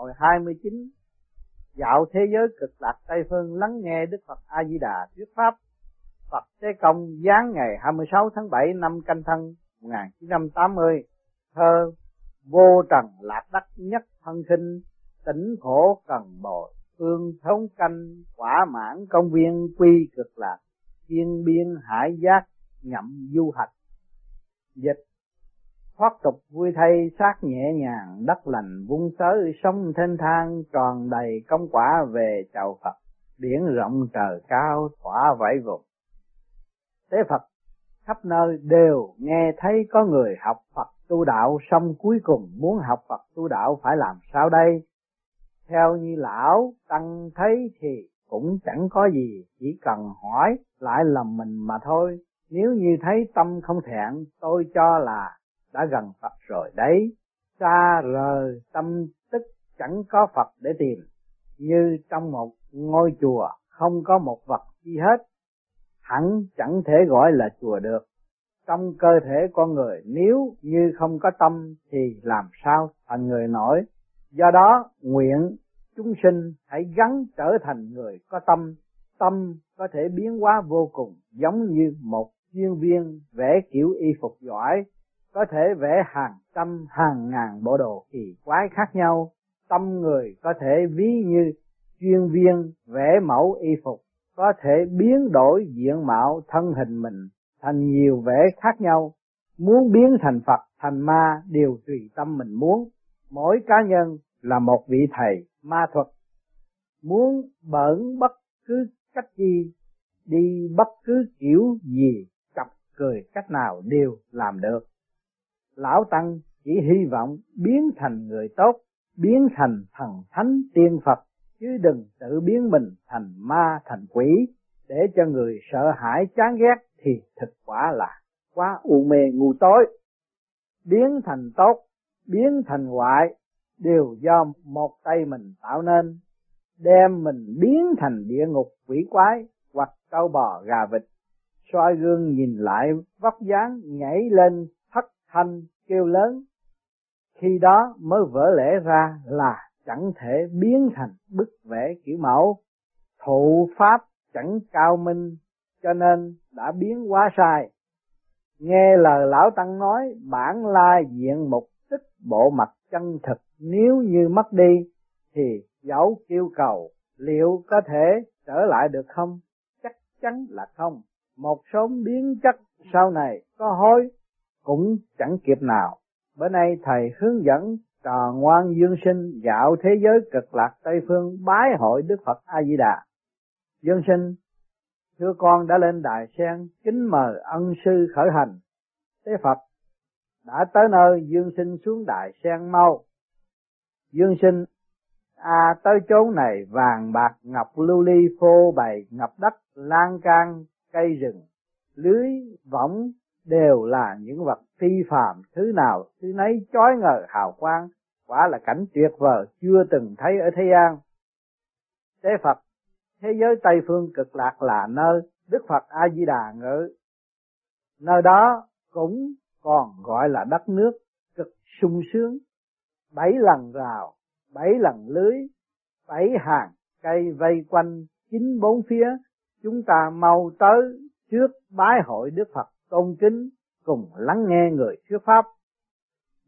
hồi 29 dạo thế giới cực lạc Tây Phương, lắng nghe Đức Phật A Di Đà thuyết pháp. Phật Tế Công giáng ngày 26 tháng 7 năm Canh Thân 1980, thơ Vô Trần Lạc Đắc Nhất Thân Khinh, tỉnh khổ cần bồi phương thống canh, quả mãn công viên quy cực lạc, thiên biên hải giác nhậm du hạch. Dịch: thoát tục vui thay, xác nhẹ nhàng đất lành vung tới, sống thênh thang tròn đầy công quả về chầu Phật, biển rộng trời cao thỏa vẫy vùng. Tế Phật khắp nơi đều nghe thấy có người học Phật tu đạo, xong cuối cùng muốn học Phật tu đạo phải làm sao đây? Theo như lão tăng thấy thì cũng chẳng có gì, chỉ cần hỏi lại lòng mình mà thôi. Nếu như thấy tâm không thẹn, tôi cho là đã gần Phật rồi đấy. Xa rời tâm tức chẳng có Phật để tìm, như trong một ngôi chùa không có một vật chi hết, hẳn chẳng thể gọi là chùa được. Trong cơ thể con người nếu như không có tâm thì làm sao thành người nổi. Do đó nguyện chúng sinh hãy gắng trở thành người có tâm. Tâm có thể biến hóa vô cùng, giống như một chuyên viên vẽ kiểu y phục giỏi, có thể vẽ hàng trăm hàng ngàn bộ đồ kỳ quái khác nhau. Tâm người có thể ví như chuyên viên vẽ mẫu y phục, có thể biến đổi diện mạo thân hình mình thành nhiều vẻ khác nhau. Muốn biến thành Phật, thành ma đều tùy tâm mình muốn. Mỗi cá nhân là một vị thầy ma thuật. Muốn bỡn bất cứ cách gì, đi bất cứ kiểu gì, chọc cười cách nào đều làm được. Lão tăng chỉ hy vọng biến thành người tốt, biến thành thần thánh tiên Phật, chứ đừng tự biến mình thành ma thành quỷ, để cho người sợ hãi chán ghét thì thực quả là quá u mê ngu tối. Biến thành tốt, biến thành hoại đều do một tay mình tạo nên. Đem mình biến thành địa ngục quỷ quái hoặc trâu bò gà vịt, soi gương nhìn lại vóc dáng nhảy lên thất thanh kêu lớn, khi đó mới vỡ lẽ ra là chẳng thể biến thành bức vẽ kiểu mẫu. Thụ pháp chẳng cao minh, cho nên đã biến hóa sai. Nghe lời lão tăng nói, bản lai diện mục tích bộ mặt chân thực nếu như mất đi, thì dẫu kêu cầu liệu có thể trở lại được không? Chắc chắn là không. Một số biến chất sau này có hối cũng chẳng kịp nào. Bữa nay thầy hướng dẫn trò ngoan dương sinh dạo thế giới cực lạc Tây Phương bái hội Đức Phật A Di Đà. Dương sinh, thưa con đã lên đài sen, kính mời ân sư khởi hành. Tế Phật đã tới nơi, dương sinh xuống đài sen mau. Dương sinh: tới chốn này vàng bạc ngọc lưu ly phô bày ngập đất, lan can cây rừng lưới võng đều là những vật phi phàm, thứ nào thứ nấy chói ngời hào quang, quả là cảnh tuyệt vời chưa từng thấy ở thế gian. Tế Phật: thế giới Tây Phương cực lạc là nơi Đức Phật A Di Đà ngự, nơi đó cũng còn gọi là đất nước cực sung sướng, 7 lần rào, 7 lần lưới, 7 hàng cây vây quanh 94 phía. Chúng ta mau tới trước bái hội Đức Phật tôn kính, cùng lắng nghe người thuyết pháp.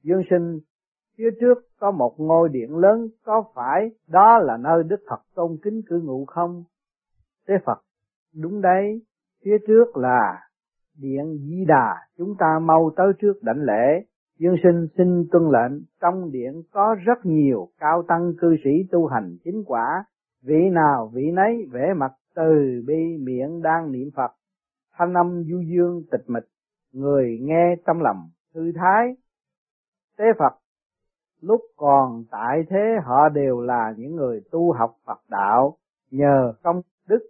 Dương sinh: phía trước có một ngôi điện lớn, có phải đó là nơi Đức Phật tôn kính cư ngụ không? Tế Phật: đúng đấy, phía trước là điện Di Đà, chúng ta mau tới trước đảnh lễ. Dương sinh xin tuân lệnh. Trong điện có rất nhiều cao tăng cư sĩ tu hành chính quả, vị nào vị nấy vẻ mặt từ bi, miệng đang niệm Phật, thanh âm du dương tịch mịch, người nghe tâm lòng thư thái. Tế Phật: lúc còn tại thế họ đều là những người tu học Phật đạo, nhờ công đức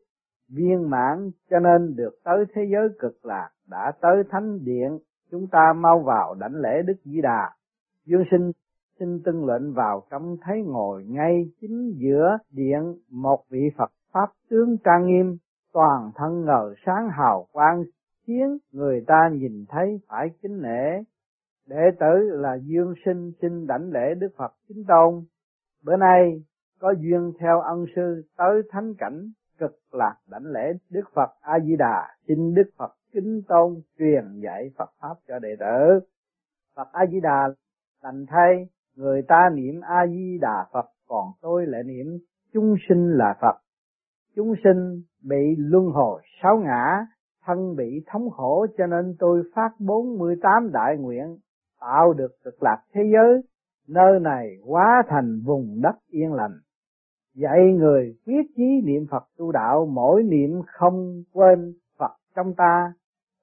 viên mãn cho nên được tới thế giới cực lạc, đã tới thánh điện. Chúng ta mau vào đảnh lễ Đức Di Đà. Dương sinh xin tuân lệnh. Vào trong thấy ngồi ngay chính giữa điện một vị Phật pháp tướng trang nghiêm, toàn thân ngời sáng hào quang, khiến người ta nhìn thấy phải kính nể. Đệ tử là Dương sinh xin đảnh lễ Đức Phật Chính Tôn. Bữa nay có duyên theo ân sư tới thánh cảnh Cực Lạc đảnh lễ Đức Phật A Di Đà, xin Đức Phật kính tôn truyền dạy Phật pháp cho đệ tử. Phật A Di Đà lành thay, người ta niệm A Di Đà Phật, còn tôi lại niệm chúng sinh là Phật. Chúng sinh bị luân hồi sáu ngã, thân bị thống khổ, cho nên tôi phát 48 đại nguyện tạo được Cực Lạc thế giới, nơi này hóa thành vùng đất yên lành. Dạy người quyết chí niệm Phật tu đạo, mỗi niệm không quên Phật trong ta.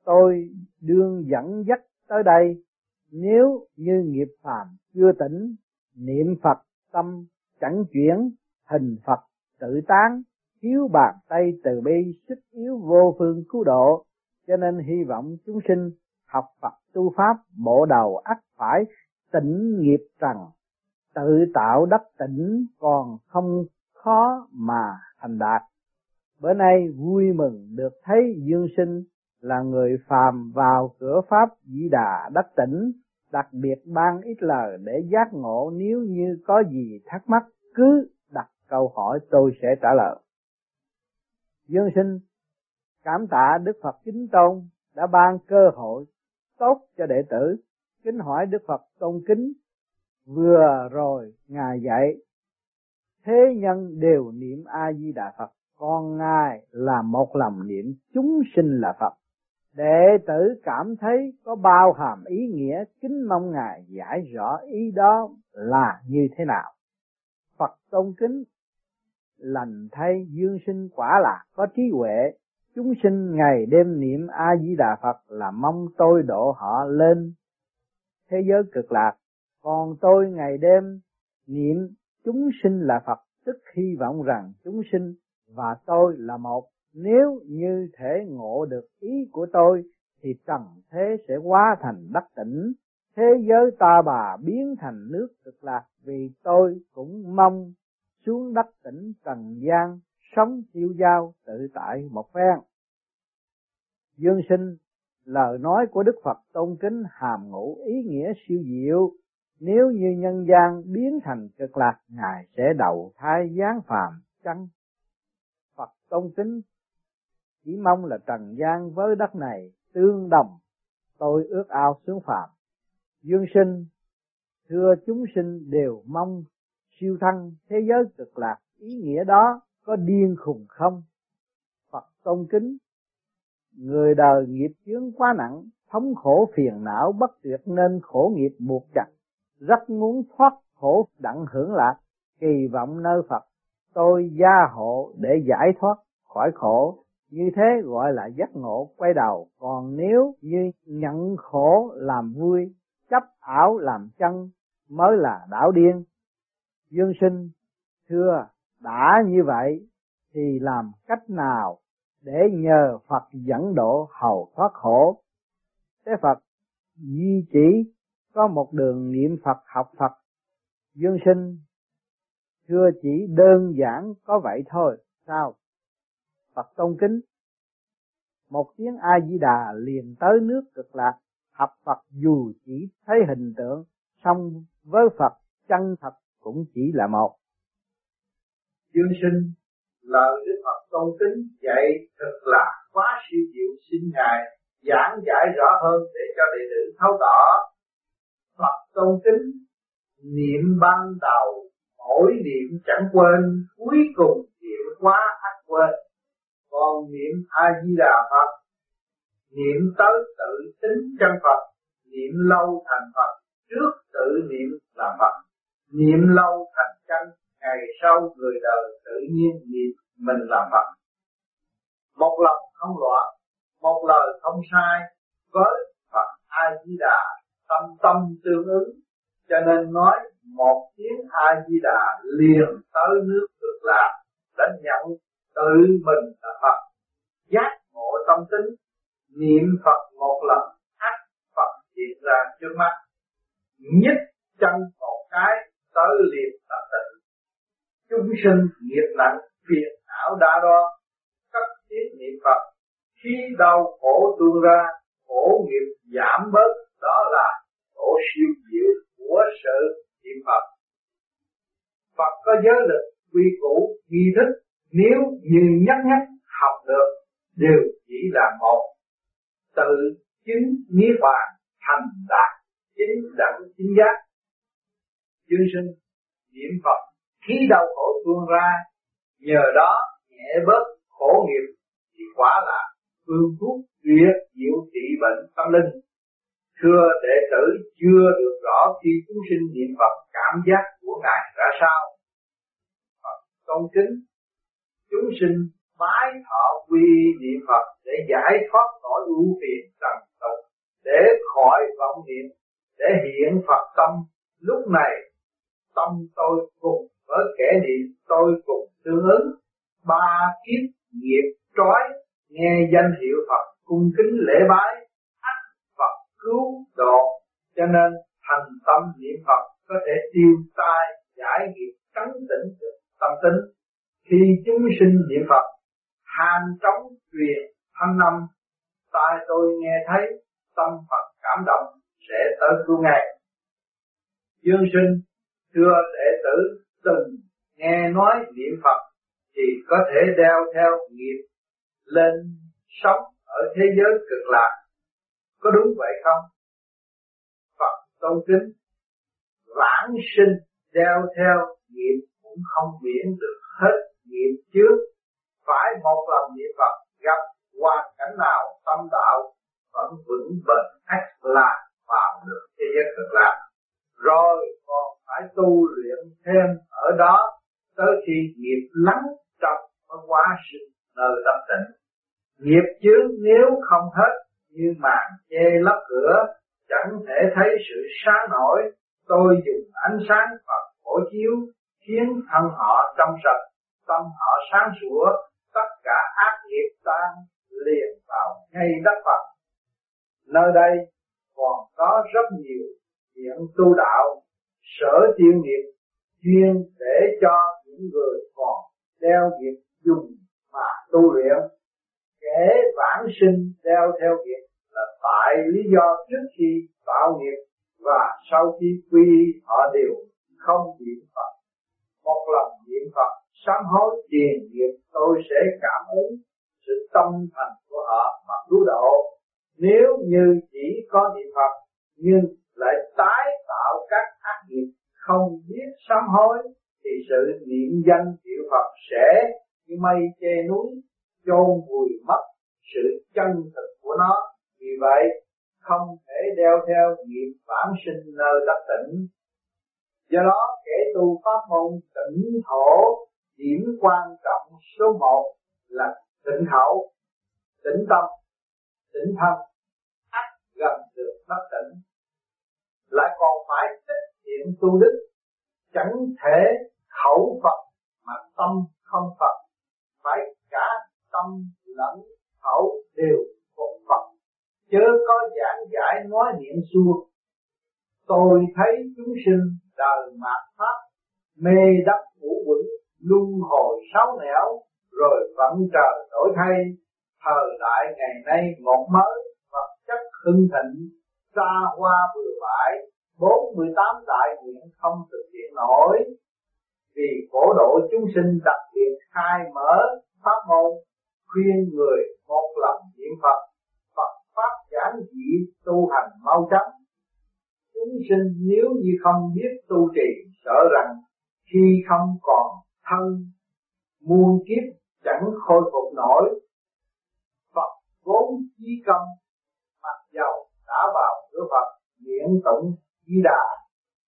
Tôi đương dẫn dắt tới đây, nếu như nghiệp phàm chưa tỉnh, niệm Phật tâm chẳng chuyển, hình Phật tự tán, thiếu bàn tay từ bi, sức yếu vô phương cứu độ. Cho nên hy vọng chúng sinh học Phật tu pháp, bộ đầu ắt phải tỉnh nghiệp trần, tự tạo đắc tỉnh, còn không khó mà thành đạt. Bữa nay vui mừng được thấy dương sinh là người phàm vào cửa pháp Di Đà đắc tỉnh, đặc biệt ban ít lời để giác ngộ. Nếu như có gì thắc mắc cứ đặt câu hỏi, tôi sẽ trả lời. Dương sinh cảm tạ Đức Phật kính tôn đã ban cơ hội tốt cho đệ tử. Kính hỏi Đức Phật tôn kính, vừa rồi Ngài dạy thế nhân đều niệm A Di Đà Phật, còn Ngài là một lòng niệm chúng sinh là Phật. Đệ tử cảm thấy có bao hàm ý nghĩa, kính mong Ngài giải rõ ý đó là như thế nào. Phật tôn kính, lành thay, dương sinh quả là có trí huệ. Chúng sinh ngày đêm niệm A Di Đà Phật là mong tôi độ họ lên thế giới Cực Lạc, còn tôi ngày đêm niệm chúng sinh là Phật, tức hy vọng rằng chúng sinh và tôi là một. Nếu như thể ngộ được ý của tôi thì trần thế sẽ hóa thành đắc tỉnh, thế giới ta bà biến thành nước Cực Lạc. Vì tôi cũng mong xuống đắc tỉnh trần gian, sống tiêu dao tự tại một phen. Dương sinh, lời nói của Đức Phật tôn kính hàm ngụ ý nghĩa siêu diệu. Nếu như nhân gian biến thành Cực Lạc, Ngài sẽ đầu thai giáng phàm chăng? Phật tôn kính, chỉ mong là trần gian với đất này tương đồng, tôi ước ao xuống phàm. Dương sinh, thưa chúng sinh đều mong siêu thăng thế giới Cực Lạc, ý nghĩa đó có điên khùng không? Phật tôn kính, người đời nghiệp chướng quá nặng, thống khổ phiền não bất tuyệt nên khổ nghiệp buộc chặt, rất muốn thoát khổ đặng hưởng lạc, kỳ vọng nơi Phật tôi gia hộ để giải thoát khỏi khổ. Như thế gọi là giác ngộ quay đầu. Còn nếu như nhận khổ làm vui, chấp ảo làm chân mới là đảo điên. Dương sinh, thưa, đã như vậy thì làm cách nào để nhờ Phật dẫn độ hầu thoát khổ? Thế Phật duy chỉ có một đường niệm Phật, học Phật. Dương sinh, thưa, chỉ đơn giản có vậy thôi sao? Phật tôn kính, một tiếng A Di Đà liền tới nước Cực Lạc. Học Phật dù chỉ thấy hình tượng, song với Phật chân thật cũng chỉ là một. Dương sinh, lời Đức Phật tôn kính dạy thật là quá siêu diệu, xin Ngài giảng giải rõ hơn để cho đệ tử thấu tỏ. Phật tôn kính, niệm ban đầu mỗi niệm chẳng quên, cuối cùng niệm quá ắt quên. Còn niệm A Di Đà Phật, niệm tới tự tính chân Phật, niệm lâu thành Phật, trước tự niệm là Phật, niệm lâu thành chân, ngày sau người đời tự nhiên niệm mình là Phật. Một lòng không loạn, một lời không sai, với Phật A Di Đà tâm tâm tương ứng, cho nên nói một tiếng A Di Đà liền tới nước Cực Lạc, đánh nhận tự mình là Phật, giác ngộ tâm tính, niệm Phật một lần, ắt Phật hiện ra trước mắt, nhích chân một cái tới liền là tỉnh. Chúng sinh nghiệp nặng phiền não đã đo, cất tiếng niệm Phật, khi đau khổ tuôn ra, khổ nghiệp giảm bớt, đó là độ siêu diệu của sự niệm Phật. Phật có giới lực, quy củ, nghi thức, nếu như nhất học được đều chỉ là một, tự chứng niết bàn thành đạt chính đẳng chính giác. Chương sinh niệm Phật, khí đau khổ tuôn ra, nhờ đó nhẹ bớt khổ nghiệp, thì quả là phương thuốc tuyệt diệu trị bệnh tâm linh. Thưa đệ tử, chưa được rõ khi chúng sinh niệm Phật cảm giác của Ngài ra sao. Phật tôn kính, chúng sinh bái thọ quy niệm Phật để giải thoát nỗi ưu phiền trần tục, để khỏi vọng niệm, để hiện Phật tâm. Lúc này tâm tôi cùng với kẻ niệm tôi cùng tương ứng, ba kiếp nghiệp trói, nghe danh hiệu Phật cung kính lễ bái, cứu độ, cho nên thành tâm niệm Phật có thể tiêu tai giải nghiệp, trấn tĩnh được tâm tính. Khi chúng sinh niệm Phật, hàn trống truyền thanh âm, tai tôi nghe thấy, tâm Phật cảm động, sẽ tới cứu Ngài. Dương sinh, thưa đệ tử, từng nghe nói niệm Phật thì có thể đeo theo nghiệp lên sống ở thế giới cực lạc, có đúng vậy không? Phật tôn kính, vãng sinh đeo theo nghiệp cũng không miễn được hết nghiệp trước. Phải một lần niệm Phật, gặp hoàn cảnh nào tâm đạo vẫn vững bền ác lạc vào được thế giới cực lạc. Rồi còn phải tu luyện thêm ở đó, tới khi nghiệp lắng trong mới hóa sinh nơi tâm tịnh. Nghiệp trước nếu không hết, như màn che lấp cửa, chẳng thể thấy sự sáng nổi. Tôi dùng ánh sáng Phật phổ chiếu, khiến thân họ trong sạch, tâm họ sáng sủa, tất cả ác nghiệp tan liền vào ngay đất Phật. Nơi đây còn có rất nhiều chuyện tu đạo, sở tiêu nghiệp, chuyên để cho những người còn đeo nghiệp dùng mà tu luyện. Kẻ vãng sinh đeo theo nghiệp là tại lý do trước khi tạo nghiệp và sau khi quy họ đều không niệm Phật. Một lòng niệm Phật, sám hối tiền nghiệp, tôi sẽ cảm ứng sự tâm thành của họ mà cứu độ. Nếu như chỉ có niệm Phật nhưng lại tái tạo các ác nghiệp, không biết sám hối, thì sự niệm danh hiệu Phật sẽ như mây che núi, chôn vùi mất sự chân thực của nó. Vì vậy không thể đeo theo nghiệp vãng sinh nơi đất tỉnh. Do đó kẻ tu pháp môn tỉnh thổ, điểm quan trọng số 1 là tỉnh thổ, tỉnh tâm, tỉnh thân, ắt gần được đất tỉnh. Lại còn phải tích thiện tu đức, chẳng thể khẩu Phật mà tâm không Phật, phải cả tâm lẫn khẩu đều phục Phật, chớ có giảng giải nói niệm suông. Tôi thấy chúng sinh đời mạt pháp, mê đắm ngũ uẩn, luân hồi sáu nẻo, rồi vẫn trời đổi thay. Thời đại ngày nay một mới, vật chất hưng thịnh, xa hoa bừa bãi, 48 đại nguyện không thực hiện nổi. Vì cổ độ chúng sinh đặc biệt khai mở pháp môn, khuyên người một lòng niệm Phật, Phật pháp giản dị, tu hành mau chóng. Chúng sinh nếu như không biết tu trì, sợ rằng khi không còn thân, muôn kiếp chẳng khôi phục nổi. Phật vốn chí công, mặc dầu đã vào cửa Phật miệng tụng Di Đà,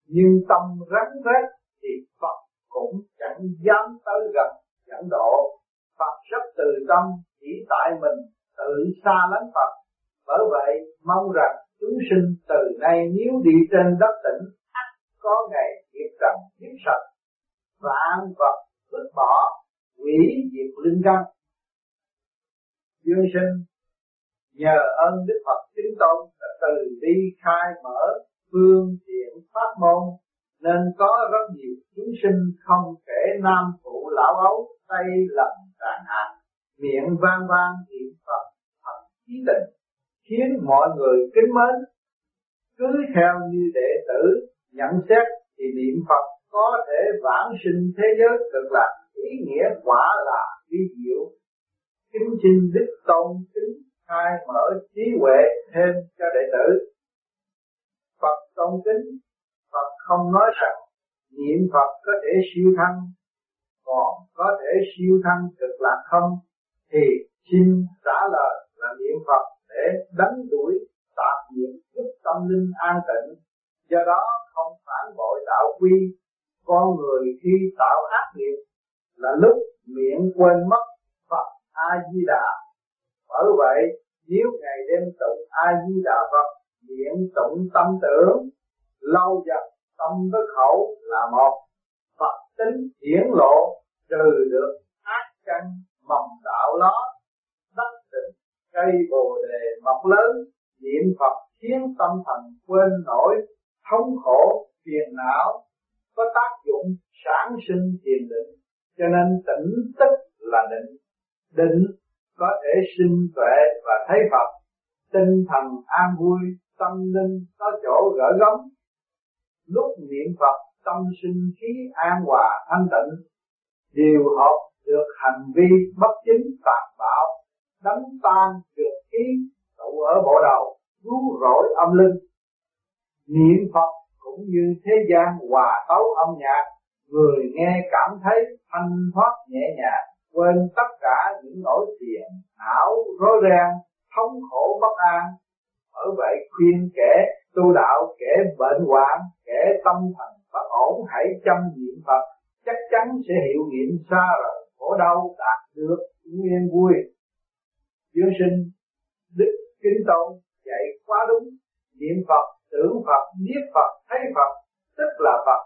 nhưng tâm rắn rết thì Phật cũng chẳng dám tới gần dẫn độ. Phật rất từ tâm, chỉ tại mình tự xa lánh Phật. Bởi vậy mong rằng chúng sinh từ nay nếu đi trên đất tỉnh, ắt có ngày diệt trần diệt sạch, vạn vật vứt bỏ, hủy diệt linh căn. Dương sinh, nhờ ơn Đức Phật Chính Tôn đã từ bi khai mở phương tiện pháp môn, nên có rất nhiều chúng sinh không kể nam phụ lão ấu, tay lầm tàn hạt, miệng vang vang niệm Phật thật chí tình, khiến mọi người kính mến. Cứ theo như đệ tử nhận xét thì niệm Phật có thể vãng sinh thế giới cực lạc, ý nghĩa quả là vi diệu. Kính xin Đức Tôn kính khai mở trí huệ thêm cho đệ tử. Phật tôn kính, Phật không nói rằng niệm Phật có thể siêu thân, còn có thể siêu thân cực lạc không, thì xin trả lời là niệm Phật để đánh đuổi tạp niệm, giúp tâm linh an tịnh. Do đó không phản bội đạo quy. Con người khi tạo ác nghiệp là lúc miệng quên mất Phật A-di-đà. Bởi vậy nếu ngày đêm tụng A-di-đà Phật, miệng tụng tâm tưởng, lâu dần tâm với khẩu là một, Phật tính hiển lộ, trừ được ác căn mầm đạo đó, đắc định cây bồ đề mọc lớn. Niệm Phật khiến tâm thành quên nổi thống khổ phiền não, có tác dụng sản sinh thiền định. Cho nên tỉnh tức là định, định có thể sinh tuệ và thấy Phật, tinh thần an vui, tâm linh có chỗ gỡ gấm. Lúc niệm Phật tâm sinh khí an hòa thanh tịnh, điều hợp được hành vi bất chính tàn bạo, đánh tan được khí tụ ở bộ đầu, cứu rỗi âm linh. Niệm Phật cũng như thế gian hòa tấu âm nhạc, người nghe cảm thấy thanh thoát nhẹ nhàng, quên tất cả những nỗi phiền não rối ren, thống khổ bất an. Bởi vậy khuyên kẻ tu đạo, kẻ bệnh hoạn, kẻ tâm thần bất ổn hãy chăm niệm Phật, chắc chắn sẽ hiệu nghiệm xa rồi khổ đau, đạt được nguyên vui. Dương sinh Đức Kính Tôn dạy quá đúng. Niệm Phật, tưởng Phật, biết Phật, thấy Phật, tức là Phật.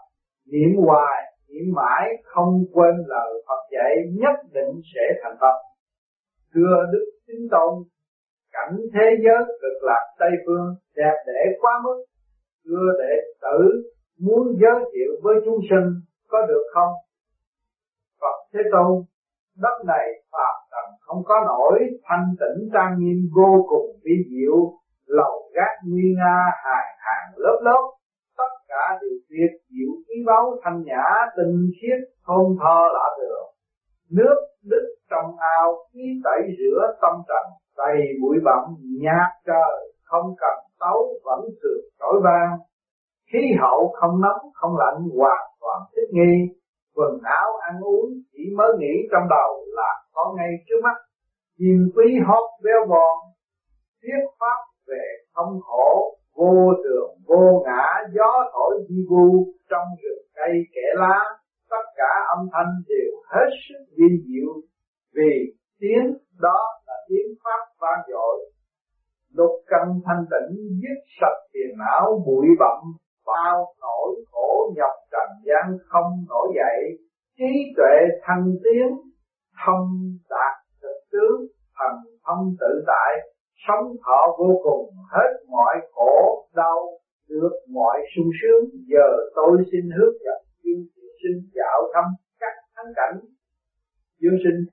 Niệm hoài, niệm mãi, không quên lời Phật dạy, nhất định sẽ thành Phật. Thưa Đức Kính Tôn, cảnh thế giới cực lạc Tây Phương đẹp đẽ quá mức. Thưa đệ tử, muốn giới thiệu với chúng sinh có được không? Phật Thế Tôn, đất này phàm trần không có nổi, thanh tịnh trang nghiêm vô cùng vi diệu, lầu gác nguy nga hàng hàng lớp lớp, tất cả đều tuyệt diệu quý báu thanh nhã tinh khiết thơm tho lạ thường. Nước đứt trong ao khí tẩy rửa tâm trần đầy bụi bặm, nhạc trời không cần tấu vẫn sượt trỗi vang, khí hậu không nóng không lạnh, hoàn toàn thích nghi. Quần áo ăn uống chỉ mới nghĩ trong đầu là có ngay trước mắt, chim quý hót véo von, thuyết pháp về không khổ, vô thường vô ngã, gió thổi vi vu trong rừng cây kẽ lá, tất cả âm thanh đều hết sức vi diệu, vì tiếng đó là tiếng pháp vang dội. Lục căn thanh tịnh dứt sạch phiền não bụi bặm, bao nỗi khổ nhập trần gian không nổi dậy, trí tuệ thăng tiến, thông đạt thực tướng, thần thông tự tại, sống thọ vô cùng, hết mọi khổ đau, được mọi sung sướng. Giờ tôi xin hứa dẫn Dương sinh dạo thăm các thắng cảnh. Dương sinh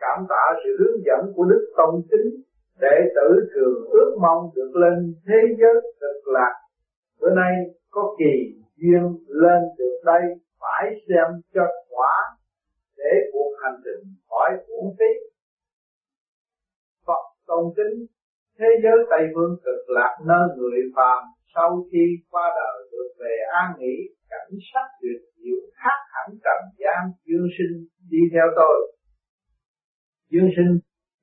cảm tạ sự hướng dẫn của Đức Tôn Chính, đệ tử thường ước mong được lên thế giới cực lạc. Bữa nay có kỳ duyên lên được đây, phải xem cho quả để cuộc hành trình khỏi uổng phí. Phật Tôn Chính, thế giới Tây Phương cực lạc nơi người phàm sau khi qua đời được về an nghỉ, cảnh sắc tuyệt diệu khác hẳn trần gian. Dương sinh đi theo tôi. Dương sinh,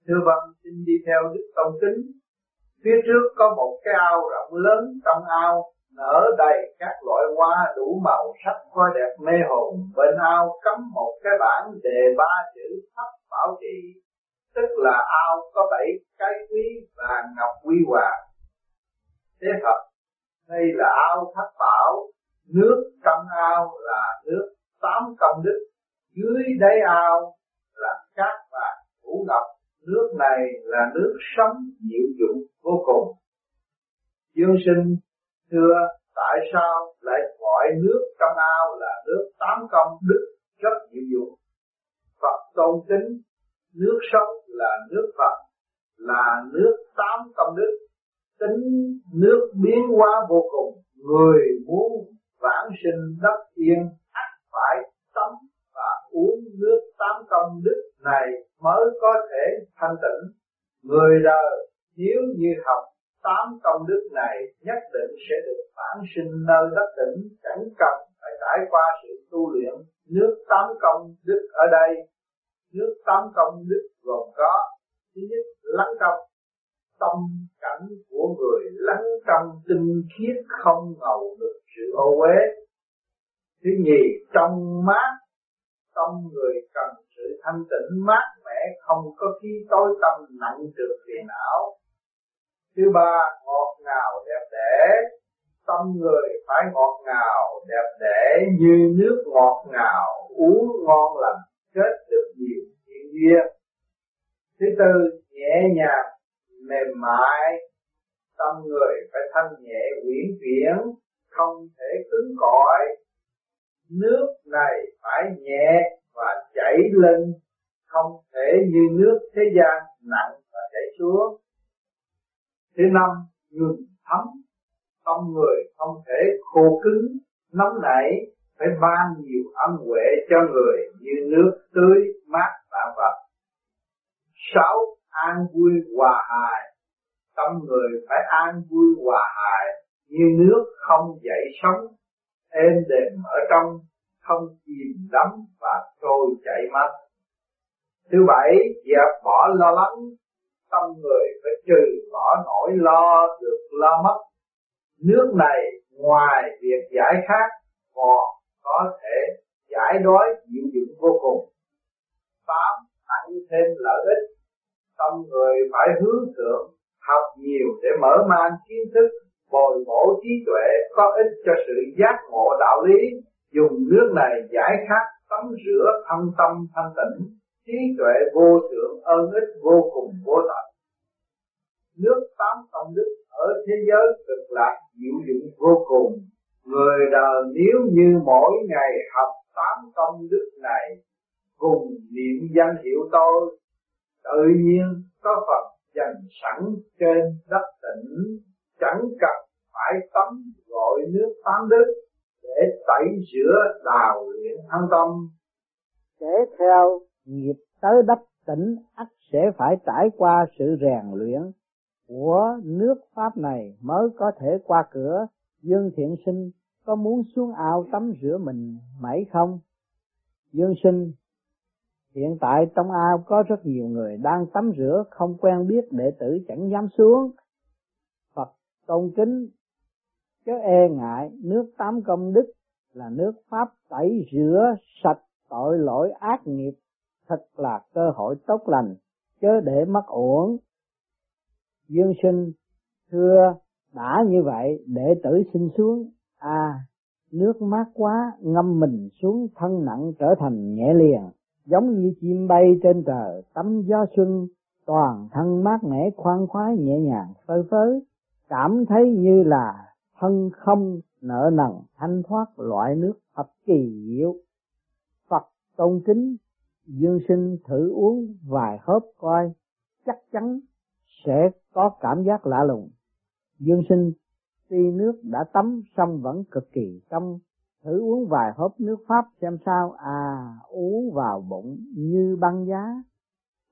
thưa Văn, xin đi theo Đức Tôn Chính. Phía trước có một cái ao rộng lớn, trong ao nở đầy các loại hoa đủ màu sắc hoa đẹp mê hồn. Bên ao cắm một cái bảng đề ba chữ Pháp Bảo Trì, tức là ao có 7 cái quý và ngọc quý hòa. Thế Phật, đây là ao Thất Bảo, nước trong ao là nước 8 công đức, dưới đáy ao là cát và ngũ ngọc. Nước này là nước sống diệu dụng vô cùng. Dương sinh, thưa, tại sao lại gọi nước trong ao là nước 8 công đức rất diệu dụng? Phật Tôn Chính, nước sống là nước Phật, là nước 8 công đức, tính nước biến hóa vô cùng. Người muốn vãng sinh đắc yên, ắt thanh tịnh. Người đời nếu như học 8 công đức này nhất định sẽ được phản sinh nơi đất tỉnh, chẳng cần phải trải qua sự tu luyện. Nước 8 công đức ở đây, nước 8 công đức gồm có: thứ nhất, lắng trong tâm cảnh của người, lắng trong tinh khiết không ngầu được sự ô uế. Thứ nhì, trong mát tâm người cần sự thanh tịnh mát mẻ, không có khí tối tâm nặng trược phiền não. Thứ ba, ngọt ngào đẹp đẽ, tâm người phải ngọt ngào đẹp đẽ như nước ngọt ngào, uống ngon lành, kết được nhiều chuyện duyên. Thứ tư, nhẹ nhàng mềm mại, tâm người phải thanh nhẹ uyển chuyển, không thể cứng cỏi. Nước này phải nhẹ và chảy lên, không thể như nước thế gian nặng và chảy xuống. Thứ năm, nhường thấm, tâm người không thể khô cứng nóng nảy, phải ban nhiều ân huệ cho người như nước tưới mát vạn vật. Sáu, an vui hòa hài, tâm người phải an vui hòa hài như nước không dậy sóng, êm đềm ở trong, không chìm đắm và trôi chảy mất. Thứ bảy, dẹp bỏ lo lắng, tâm người phải trừ bỏ nỗi lo được lo mất. Nước này ngoài việc giải khát còn có thể giải đói dịu dụng vô cùng. Tám, tặng thêm lợi ích, tâm người phải hướng thượng, học nhiều để mở mang kiến thức, bồi bổ trí tuệ, có ích cho sự giác ngộ đạo lý. Dùng nước này giải khát, tắm rửa thân tâm thanh tịnh, trí tuệ vô thượng, ơn ích vô cùng vô tận. Nước 8 công đức ở thế giới cực lạc diệu dụng vô cùng. Người đời nếu như mỗi ngày học 8 công đức này cùng niệm danh hiệu tôi, tự nhiên có Phật dành sẵn trên đất tỉnh, chẳng cần phải tắm gọi nước 8 đức để tẩy rửa đào luyện thân tâm. Để theo nghiệp tới đất tỉnh ắt sẽ phải trải qua sự rèn luyện của nước pháp này mới có thể qua cửa. Dương Thiện Sinh có muốn xuống ao tắm rửa mình mãi không? Dương Sinh, hiện tại trong ao có rất nhiều người đang tắm rửa, không quen biết đệ tử chẳng dám xuống. Phật tôn kính, chớ e ngại, nước 8 công đức là nước pháp tẩy rửa sạch tội lỗi ác nghiệp, thật là cơ hội tốt lành, chớ để mất uổng. Dương Sinh, thưa, đã như vậy đệ tử xin xuống. Nước mát quá, ngâm mình xuống, thân nặng trở thành nhẹ liền, giống như chim bay trên trời tắm gió xuân, toàn thân mát mẻ khoan khoái nhẹ nhàng phơi phới, cảm thấy như là thân không nợ nần thanh thoát, loại nước thật kỳ diệu. Phật tôn kính, Dương Sinh thử uống vài hớp coi, chắc chắn sẽ có cảm giác lạ lùng. Dương Sinh tuy nước đã tắm xong vẫn cực kỳ trong, thử uống vài hớp nước pháp xem sao. Uống vào bụng như băng giá,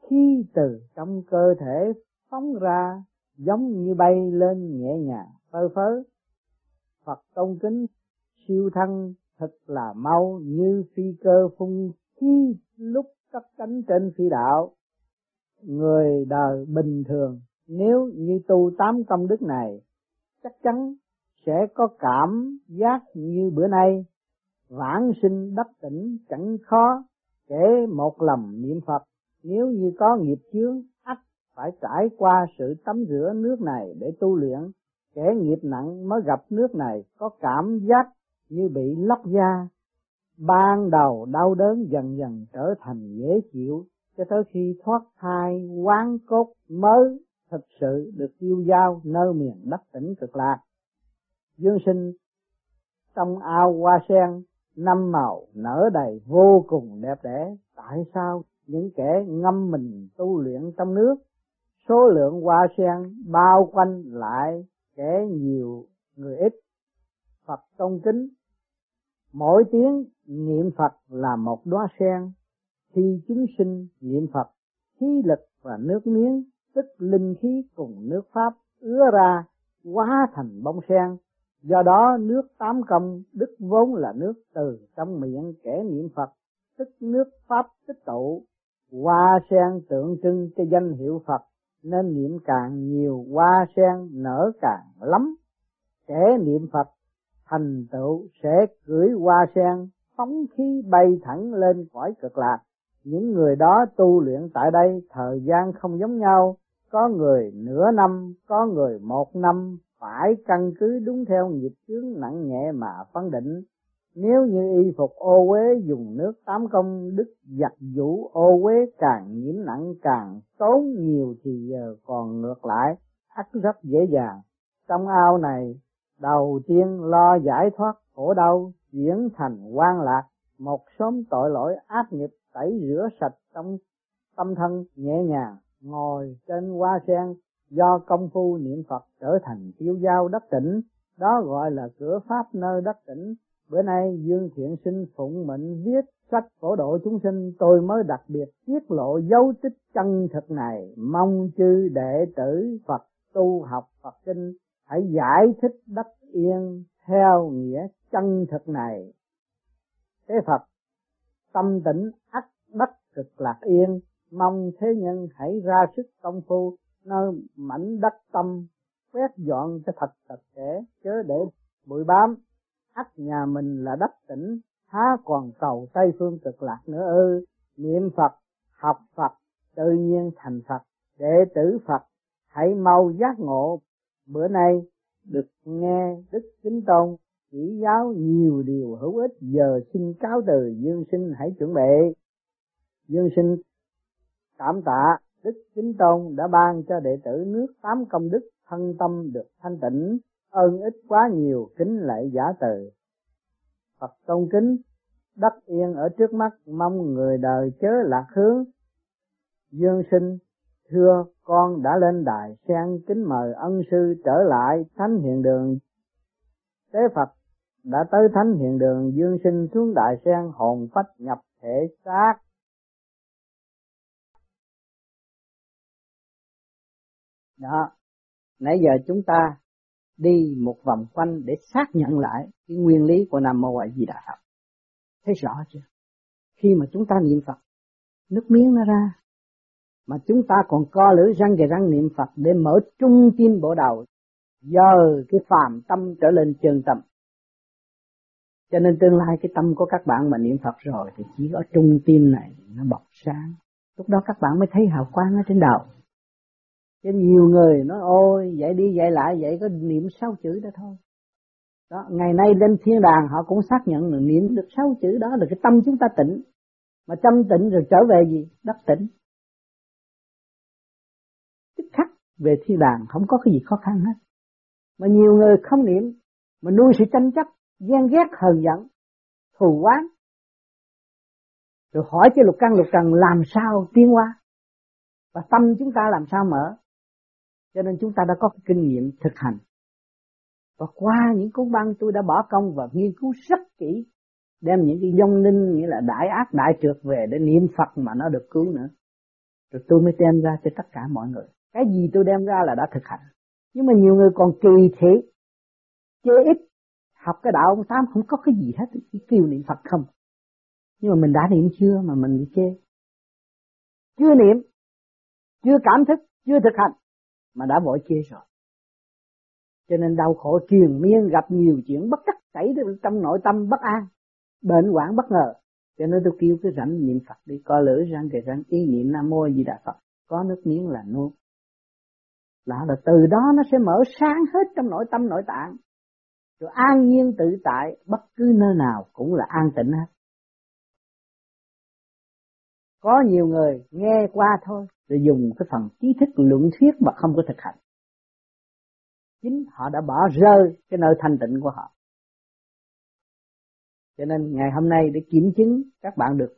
khí từ trong cơ thể phóng ra, giống như bay lên nhẹ nhàng phơ phớ. Phật tôn kính, siêu thân thật là mau, như phi cơ phun khí lúc cất cánh trên phi đạo. Người đời bình thường nếu như tu 8 công đức này chắc chắn sẽ có cảm giác như bữa nay, vãng sinh đắc tỉnh chẳng khó. Kể một lòng niệm Phật, nếu như có nghiệp chướng ắt phải trải qua sự tắm rửa nước này để tu luyện. Kẻ nghiệp nặng mới gặp nước này có cảm giác như bị lóc da, ban đầu đau đớn dần dần trở thành dễ chịu, cho tới khi thoát thai quán cốt mới thực sự được tiêu dao nơi miền đất tỉnh cực lạc. Dương Sinh, trong ao hoa sen 5 màu nở đầy vô cùng đẹp đẽ, tại sao những kẻ ngâm mình tu luyện trong nước, số lượng hoa sen bao quanh lại kẻ nhiều người ít? Phật tôn kính, mỗi tiếng niệm Phật là một đóa sen, khi chúng sinh niệm Phật, khí lực và nước miếng, tức linh khí cùng nước Pháp ứa ra hóa thành bông sen. Do đó nước tám công đức vốn là nước từ trong miệng kẻ niệm Phật, tức nước Pháp tích tụ, hoa sen tượng trưng cho danh hiệu Phật, nên niệm càng nhiều hoa sen nở càng lắm. Kẻ niệm Phật thành tựu sẽ cưỡi hoa sen, phóng khí bay thẳng lên cõi cực lạc. Những người đó tu luyện tại đây thời gian không giống nhau, có người nửa năm, có người một năm, phải căn cứ đúng theo nghiệp chướng nặng nhẹ mà phân định. Nếu như y phục ô uế dùng nước tám công đức giặt vũ ô uế càng nhiễm nặng càng tốn nhiều thì giờ, còn ngược lại ắt rất dễ dàng. Trong ao này đầu tiên lo giải thoát khổ đau, chuyển thành quan lạc, một xóm tội lỗi ác nghiệp tẩy rửa sạch trong tâm thân, nhẹ nhàng ngồi trên hoa sen. Do công phu niệm Phật trở thành tiêu giao đắc tỉnh, đó gọi là cửa pháp nơi đắc tỉnh. Bữa nay Dương Thiện Sinh phụng mệnh viết sách phổ độ chúng sinh, tôi mới đặc biệt tiết lộ dấu tích chân thực này, mong chư đệ tử Phật tu học Phật kinh hãy giải thích đắc yên theo nghĩa chân thực này. Thế Phật tâm tĩnh ắt đắc cực lạc yên, mong thế nhân hãy ra sức công phu nơi mảnh đất tâm, quét dọn cho thật sạch sẽ, chớ để bụi bám. Ắt nhà mình là đất tỉnh, há còn cầu Tây phương cực lạc nữa ư? Niệm Phật, học Phật, tự nhiên thành Phật. Đệ tử Phật hãy mau giác ngộ. Bữa nay được nghe Đức Chính Tôn chỉ giáo nhiều điều hữu ích, giờ xin cáo từ. Dương Sinh hãy chuẩn bị. Dương Sinh cảm tạ Đức Chính Tôn đã ban cho đệ tử nước tám công đức, thân tâm được thanh tịnh, ơn ích quá nhiều, kính lạy giả từ. Phật tôn kính, đất yên ở trước mắt, mong người đời chớ lạc hướng. Dương Sinh thưa, con đã lên đài sen, kính mời ân sư trở lại thánh hiện đường. Tế Phật đã tới thánh hiện đường, Dương Sinh xuống đài sen, hồn phách nhập thể xác. Đó, nãy giờ chúng ta đi một vòng quanh để xác nhận lại cái nguyên lý của Nam Mô A Di Đà Phật. Thấy rõ chưa? Khi mà chúng ta niệm Phật, nước miếng nó ra, mà chúng ta còn co lưỡi răng kề răng niệm Phật để mở trung tim bộ đầu, giờ cái phàm tâm trở lên chân tâm. Cho nên tương lai cái tâm của các bạn mà niệm Phật rồi thì chỉ có trung tim này nó bọc sáng, lúc đó các bạn mới thấy hào quang ở trên đầu. Cho nhiều người nói ôi vậy đi vậy lại vậy có niệm 6 chữ đó thôi. Đó, ngày nay lên thiên đàng họ cũng xác nhận là niệm được 6 chữ đó là cái tâm chúng ta tịnh. Mà tâm tịnh rồi trở về gì? Đắc tịnh. Tức khắc về thiên đàng không có cái gì khó khăn hết. Mà nhiều người không niệm mà nuôi sự tranh chấp, ghen ghét, hờn giận, thù oán. Rồi hỏi cái lục căn làm sao tiến hóa? Và tâm chúng ta làm sao mở? Cho nên chúng ta đã có kinh nghiệm thực hành. Và qua những cuốn băng tôi đã bỏ công và nghiên cứu rất kỹ, đem những cái vong linh, nghĩa là đại ác, đại trượt về để niệm Phật mà nó được cứu nữa. Rồi tôi mới đem ra cho tất cả mọi người. Cái gì tôi đem ra là đã thực hành. Nhưng mà nhiều người còn kỳ thị, chê ít, học cái đạo ông Tám không có cái gì hết, chỉ kêu niệm Phật không. Nhưng mà mình đã niệm chưa mà mình bị chê? Chưa niệm, chưa cảm thức, chưa thực hành mà đã vội chê rồi. Cho nên đau khổ triền miên, gặp nhiều chuyện bất trắc xảy trong nội tâm bất an, bệnh hoạn bất ngờ. Cho nên tôi kêu cái rảnh niệm Phật đi, coi lưỡi răng kề răng, ý niệm Nam Mô A Di Đà Phật, có nước miếng là nuốt. Là từ đó nó sẽ mở sáng hết trong nội tâm nội tạng, rồi an nhiên tự tại, bất cứ nơi nào cũng là an tịnh hết. Có nhiều người nghe qua thôi, rồi dùng cái phần trí thức luận thuyết mà không có thực hành. Chính họ đã bỏ rơi cái nơi thanh tịnh của họ. Cho nên ngày hôm nay để kiểm chứng các bạn được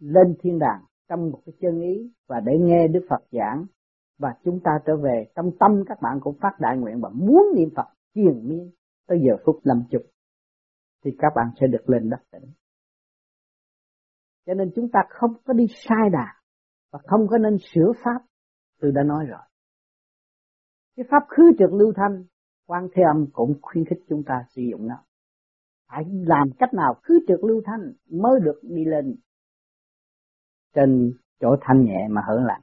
lên thiên đàng trong một cái chân ý và để nghe Đức Phật giảng, và chúng ta trở về trong tâm các bạn cũng phát đại nguyện và muốn niệm Phật triền miên tới giờ phút 50 thì các bạn sẽ được lên đắc tỉnh. Cho nên chúng ta không có đi sai đà, và không có nên sửa pháp. Tôi đã nói rồi, cái pháp khứ trượt lưu thanh, Quan Thế Âm cũng khuyến khích chúng ta sử dụng nó. Phải làm cách nào khứ trượt lưu thanh mới được đi lên trên chỗ thanh nhẹ mà hưởng lạc.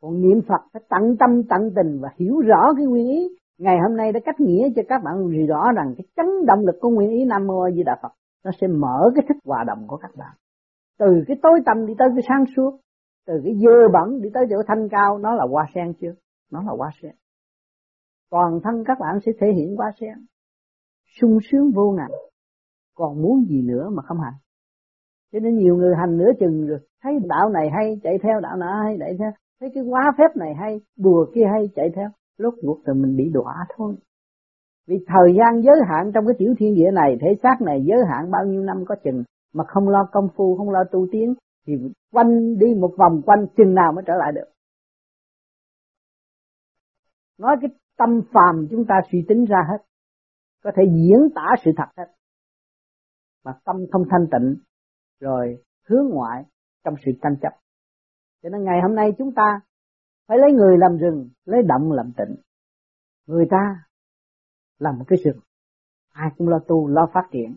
Còn niệm Phật phải tận tâm tận tình và hiểu rõ cái nguyên ý. Ngày hôm nay đã cách nghĩa cho các bạn gì rõ rằng cái chấn động lực của nguyên ý Nam Mô A Di Đà Phật, nó sẽ mở cái thức hòa đồng của các bạn. Từ cái tối tăm đi tới cái sáng suốt, từ cái dơ bẩn đi tới chỗ thanh cao, nó là hoa sen chưa? Nó là hoa sen. Toàn thân các bạn sẽ thể hiện hoa sen, sung sướng vô ngần. Còn muốn gì nữa mà không hành? Cho nên nhiều người hành nửa chừng rồi, thấy đạo này hay, chạy theo đạo nọ hay, chạy theo. Thấy cái quá phép này hay, đùa kia hay, chạy theo. Lúc ngục thì mình bị đọa thôi. Vì thời gian giới hạn trong cái tiểu thiên địa này, thể xác này giới hạn bao nhiêu năm có chừng, mà không lo công phu, không lo tu tiến, thì quanh đi một vòng quanh chừng nào mới trở lại được. Nói cái tâm phàm chúng ta suy tính ra hết, có thể diễn tả sự thật hết. Mà tâm không thanh tịnh, rồi hướng ngoại trong sự tranh chấp. Cho nên ngày hôm nay chúng ta phải lấy người làm rừng, lấy động làm tịnh. Người ta làm một cái rừng, ai cũng lo tu, lo phát triển.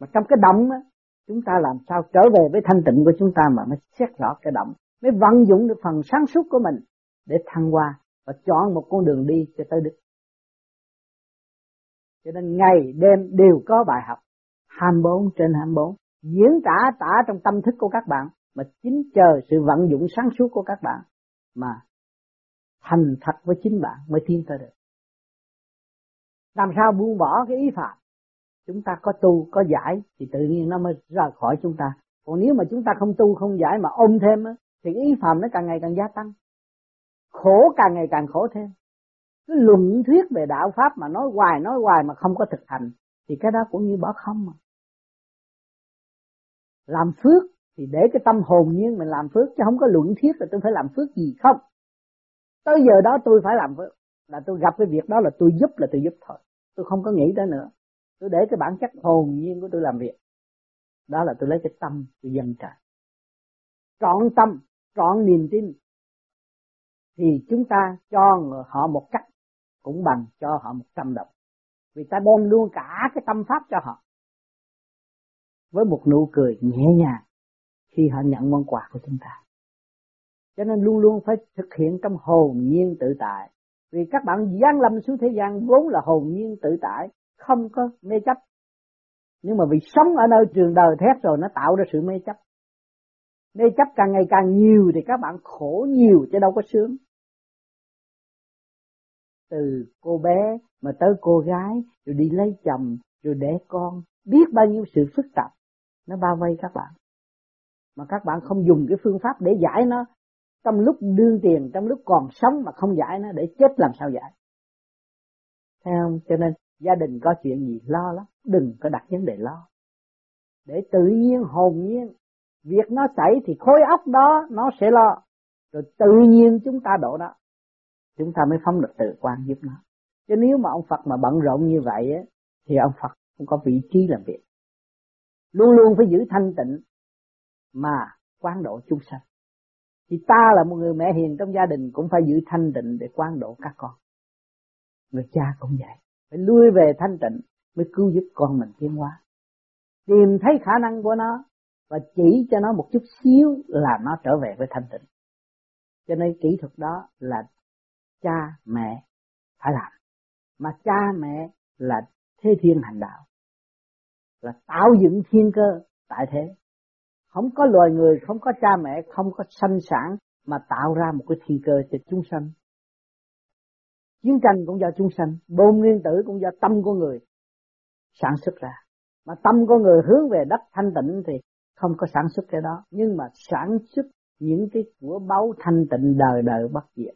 Mà trong cái động đó, chúng ta làm sao trở về với thanh tịnh của chúng ta mà mới xét rõ cái động, mới vận dụng được phần sáng suốt của mình để thăng hoa và chọn một con đường đi cho tới đích. Cho nên ngày đêm đều có bài học 24/24 diễn tả trong tâm thức của các bạn, mà chính chờ sự vận dụng sáng suốt của các bạn mà thành thật với chính bạn mới tiến tới được. Làm sao buông bỏ cái ý phạm? Chúng ta có tu, có giải thì tự nhiên nó mới ra khỏi chúng ta. Còn nếu mà chúng ta không tu, không giải mà ôm thêm thì ý phạm nó càng ngày càng gia tăng, khổ càng ngày càng khổ thêm. Cứ luận thuyết về đạo pháp mà nói hoài mà không có thực hành thì cái đó cũng như bỏ không mà. Làm phước thì để cái tâm hồn nhiên mình làm phước, chứ không có luận thuyết là tôi phải làm phước gì không. Tới giờ đó tôi phải làm phước, là tôi gặp cái việc đó là tôi giúp thôi. Tôi không có nghĩ tới nữa. Tôi để cái bản chất hồn nhiên của tôi làm việc. Đó là tôi lấy cái tâm tôi dâng tràn. Trọn tâm, trọn niềm tin thì chúng ta cho họ một cách cũng bằng cho họ 100 đồng. Vì ta đem luôn cả cái tâm pháp cho họ với một nụ cười nhẹ nhàng khi họ nhận món quà của chúng ta. Cho nên luôn luôn phải thực hiện trong hồn nhiên tự tại. Vì các bạn giáng lâm xuống thế gian vốn là hồn nhiên tự tại, không có mê chấp. Nhưng mà vì sống ở nơi trường đời thét rồi, nó tạo ra sự mê chấp. Mê chấp càng ngày càng nhiều thì các bạn khổ nhiều chứ đâu có sướng. Từ cô bé mà tới cô gái, rồi đi lấy chồng, rồi đẻ con, biết bao nhiêu sự phức tạp nó bao vây các bạn. Mà các bạn không dùng cái phương pháp để giải nó trong lúc đương tiền, trong lúc còn sống mà không giải nó, để chết làm sao giải? Thấy không? Cho nên gia đình có chuyện gì lo lắm, đừng có đặt vấn đề lo. Để tự nhiên, hồn nhiên, việc nó xảy thì khối óc đó nó sẽ lo. Rồi tự nhiên chúng ta độ nó, chúng ta mới phóng được tự quan giúp nó. Chứ nếu mà ông Phật mà bận rộn như vậy á, thì ông Phật không có vị trí làm việc. Luôn luôn phải giữ thanh tịnh mà quán độ chúng sanh. Thì ta là một người mẹ hiền trong gia đình cũng phải giữ thanh tịnh để quán độ các con. Người cha cũng vậy, phải lui về thanh tịnh mới cứu giúp con mình tiến hóa. Tìm thấy khả năng của nó và chỉ cho nó một chút xíu là nó trở về với thanh tịnh. Cho nên kỹ thuật đó là cha mẹ phải làm. Mà cha mẹ là thế thiên hành đạo, là tạo dựng thiên cơ tại thế. Không có loài người, không có cha mẹ, không có sanh sản mà tạo ra một cái thiên cơ cho chúng sanh. Chiến tranh cũng do chúng sanh, bom nguyên tử cũng do tâm của người sản xuất ra. Mà tâm của người hướng về đất thanh tịnh thì không có sản xuất cái đó, nhưng mà sản xuất những cái của báu thanh tịnh đời đời bất diệt.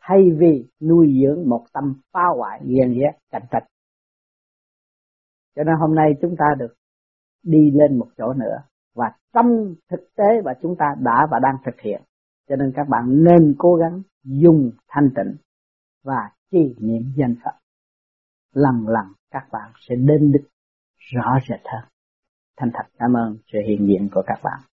Thay vì nuôi dưỡng một tâm phá hoại, ghen ghét, cạnh tranh. Cho nên hôm nay chúng ta được đi lên một chỗ nữa, và trong thực tế và chúng ta đã và đang thực hiện. Cho nên các bạn nên cố gắng dùng thanh tịnh và trì niệm danh Phật. Lần lần các bạn sẽ đến đích rõ rệt hơn. Thành thật cảm ơn sự hiện diện của các bạn.